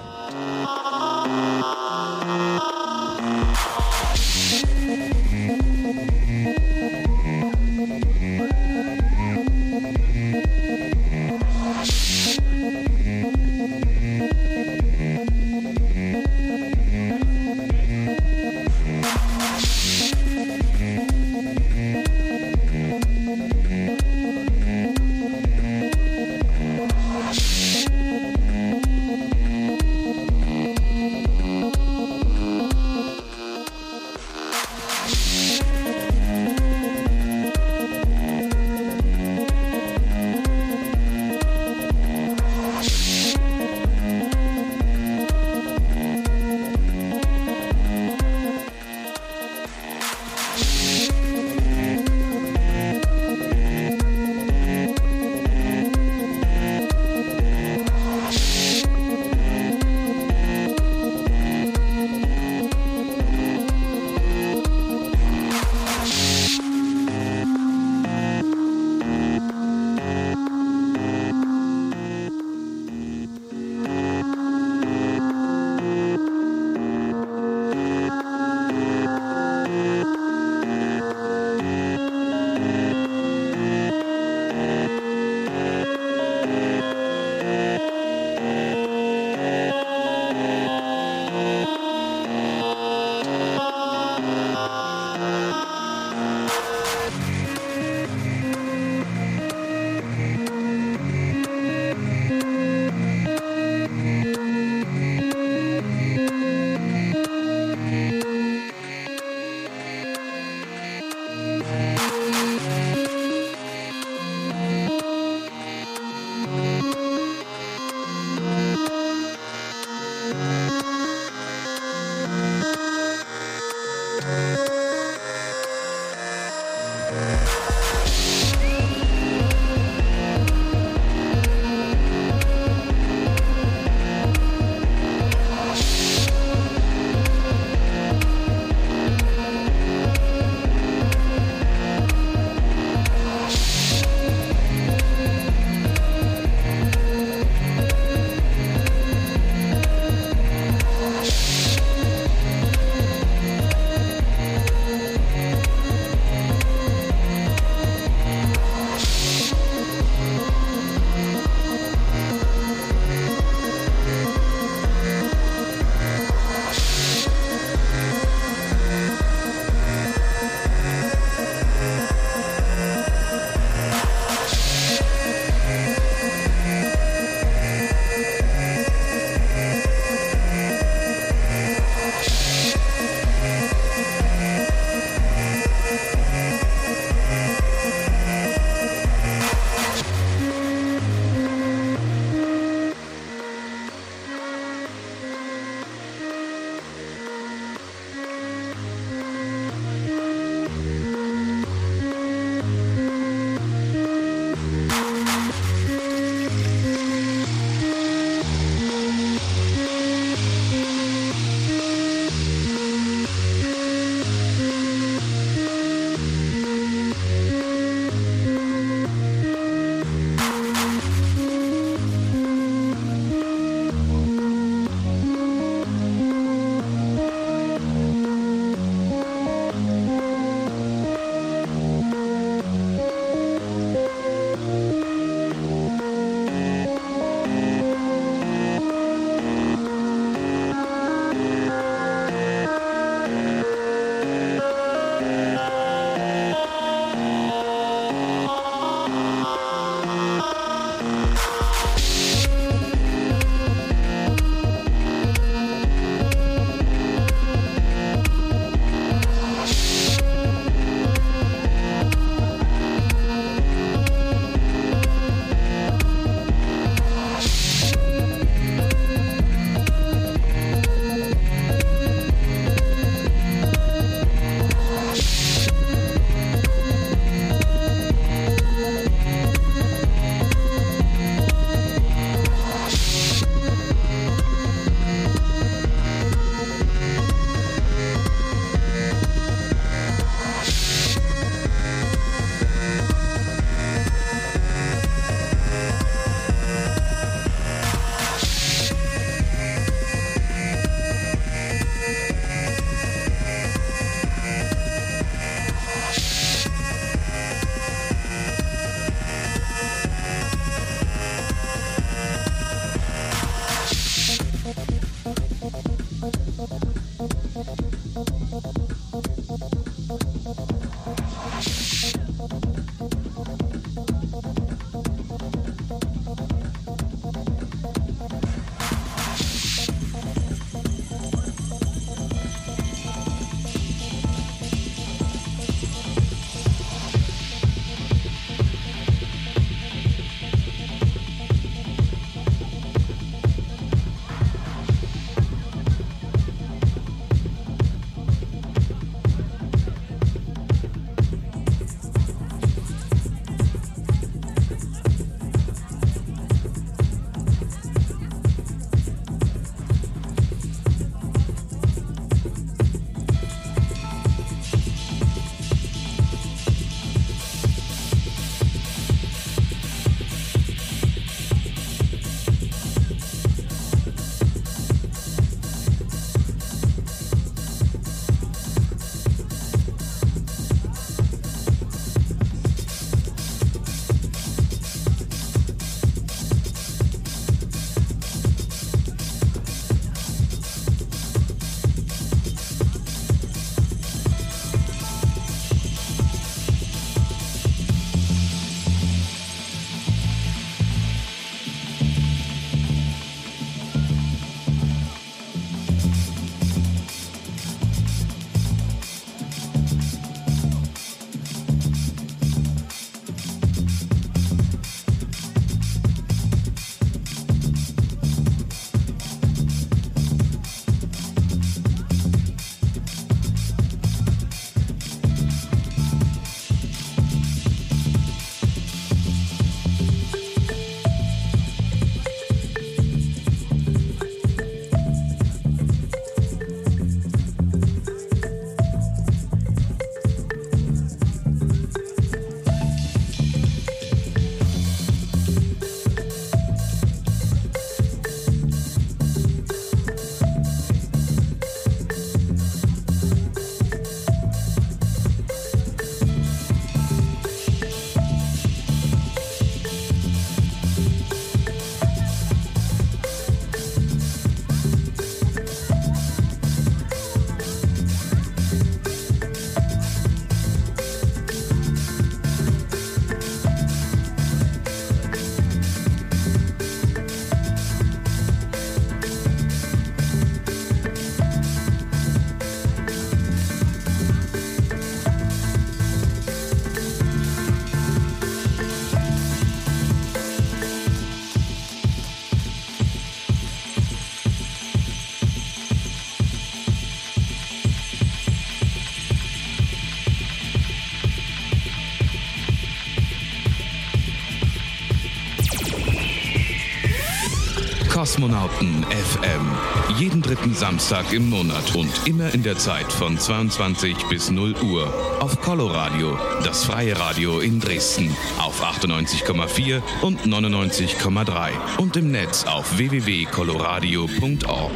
Kosmonauten FM. Jeden dritten Samstag im Monat und immer in der Zeit von 22 bis 0 Uhr. Auf Coloradio, das freie Radio in Dresden. Auf 98,4 und 99,3. Und im Netz auf www.coloradio.org.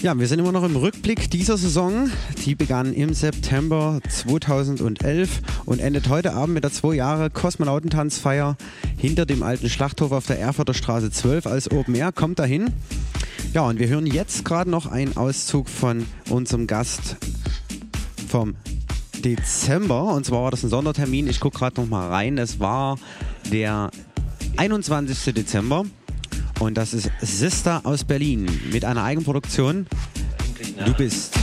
Ja, wir sind immer noch im Rückblick dieser Saison. Die begann im September 2011 und endet heute Abend mit der 2 Jahre Kosmonautentanzfeier hinter dem alten Schlachthof auf der Erfurter Straße 12 als Open Air. Kommt dahin. Ja, und wir hören jetzt gerade noch einen Auszug von unserem Gast vom Dezember. Und zwar war das ein Sondertermin. Ich gucke gerade noch mal rein. Es war der 21. Dezember. Und das ist Sista aus Berlin mit einer Eigenproduktion. Du bist...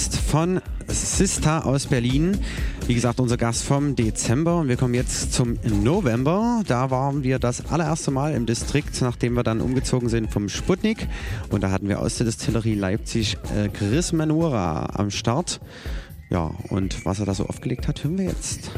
Playlist von Sista aus Berlin. Wie gesagt, unser Gast vom Dezember, und wir kommen jetzt zum November. Da waren wir das allererste Mal im Distrikt, nachdem wir dann umgezogen sind vom Sputnik, und da hatten wir aus der Distillery Leipzig Chris Manura am Start. Ja, und was er da so aufgelegt hat, hören wir jetzt.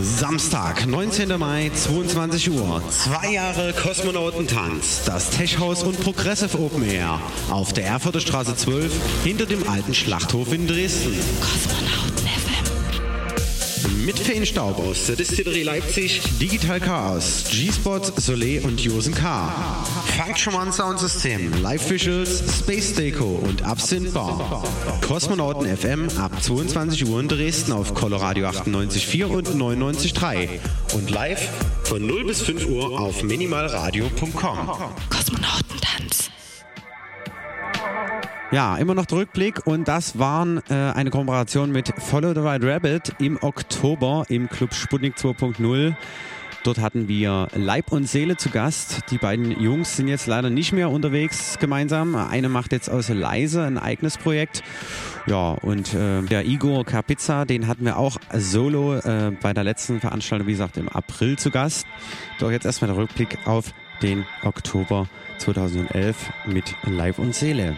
Samstag, 19. Mai, 22 Uhr. 2 Jahre Kosmonautentanz. Das Tech House und Progressive Open Air. Auf der Erfurter Straße 12, hinter dem alten Schlachthof in Dresden. Kosmonauten FM. Mit Feenstaub aus der Distillery Leipzig, Digital Chaos, G-Spot, Soleil und Josen K. Function One Soundsystem, Live Visuals, Space Deco und Absinth Bar. Kosmonauten FM ab 22 Uhr in Dresden auf Coloradio 98.4 und 99.3 und live von 0 bis 5 Uhr auf minimalradio.com. Kosmonautentanz. Ja, immer noch der Rückblick und das waren eine Kooperation mit Follow the White Rabbit im Oktober im Club Sputnik 2.0. Dort hatten wir Leib und Seele zu Gast. Die beiden Jungs sind jetzt leider nicht mehr unterwegs gemeinsam. Eine macht jetzt aus Leise ein eigenes Projekt. Ja, und der Igor Kapitza, den hatten wir auch solo bei der letzten Veranstaltung, wie gesagt, im April zu Gast. Doch jetzt erstmal der Rückblick auf den Oktober 2011 mit Leib und Seele.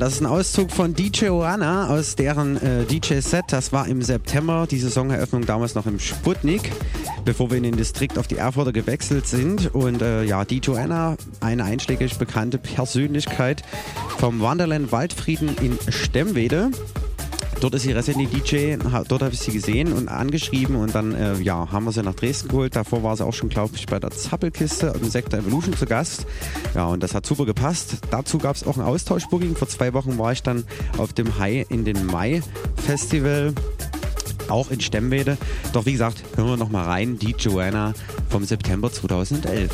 Das ist ein Auszug von DJ Ayana aus deren DJ-Set. Das war im September, diese Songeröffnung damals noch im Sputnik, bevor wir in den Distrikt auf die Erfurter gewechselt sind. Und ja, DJ Ayana, eine einschlägig bekannte Persönlichkeit vom Wonderland Waldfrieden in Stemwede. Dort ist sie Resident DJ, dort habe ich sie gesehen und angeschrieben und dann ja, haben wir sie nach Dresden geholt. Davor war sie auch schon, glaube ich, bei der Zappelkiste im Sektor Evolution zu Gast. Ja, und das hat super gepasst. Dazu gab es auch ein Austauschbooking. Vor 2 Wochen war ich dann auf dem High in den Mai Festival, auch in Stemwede. Doch wie gesagt, hören wir nochmal rein, die Joanna vom September 2011.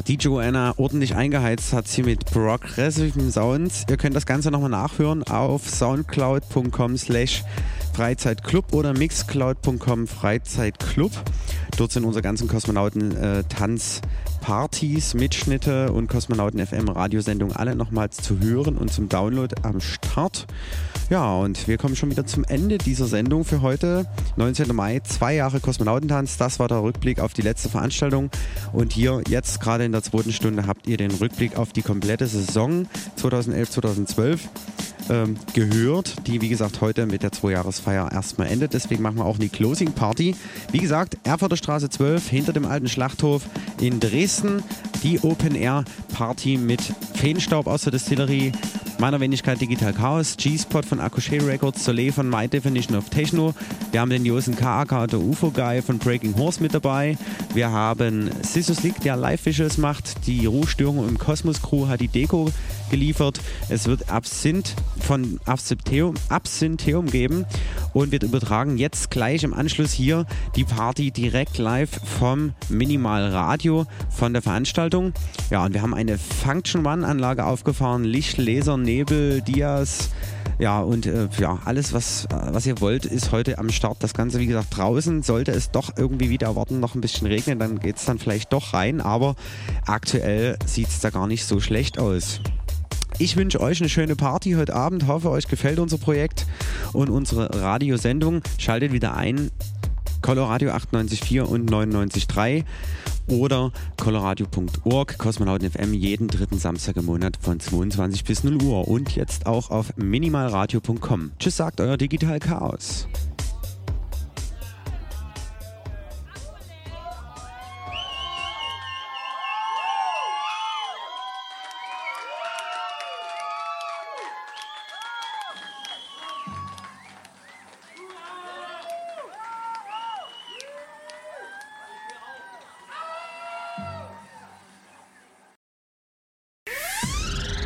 Ja, die Joanna ordentlich eingeheizt hat sie mit progressiven Sounds. Ihr könnt das Ganze nochmal nachhören auf soundcloud.com/Freizeitclub oder mixcloud.com/Freizeitclub. Dort sind unsere ganzen Kosmonauten-Tanzpartys, Mitschnitte und Kosmonauten-FM-Radiosendungen alle nochmals zu hören und zum Download am Start. Ja, und wir kommen schon wieder zum Ende dieser Sendung für heute. 19. Mai, 2 Jahre Kosmonautentanz. Das war der Rückblick auf die letzte Veranstaltung. Und hier jetzt gerade in der 2. Stunde habt ihr den Rückblick auf die komplette Saison 2011-2012 gehört, die wie gesagt heute mit der 2-Jahresfeier erstmal endet. Deswegen machen wir auch die Closing Party. Wie gesagt, Erfurter Straße 12 hinter dem alten Schlachthof in Dresden. Die Open Air Party mit Feenstaub aus der Distillery, meiner Wenigkeit Digital Chaos, G-Spot von Akushe Records, Soleil von My Definition of Techno. Wir haben den Josen K, der UFO-Guy von Breaking Horse mit dabei. Wir haben Sisus Lick, der Live-Visuals macht. Die Rohstörung im Kosmos-Crew hat die Deko geliefert. Es wird Absinth von Absinthium geben und wird übertragen jetzt gleich im Anschluss hier die Party direkt live vom Minimalradio von der Veranstaltung. Ja, und wir haben eine Function One Anlage aufgefahren, Licht, Laser, Nebel, Dias, ja und alles, was ihr wollt, ist heute am Start. Das Ganze, wie gesagt, draußen. Sollte es doch irgendwie wieder erwarten, noch ein bisschen regnen, dann geht es dann vielleicht doch rein, aber aktuell sieht es da gar nicht so schlecht aus. Ich wünsche euch eine schöne Party heute Abend, hoffe euch gefällt unser Projekt und unsere Radiosendung. Schaltet wieder ein, Coloradio 98.4 und 99.3 oder coloradio.org, Kosmonauten FM jeden 3. Samstag im Monat von 22 bis 0 Uhr und jetzt auch auf minimalradio.com. Tschüss, sagt euer Digital Chaos.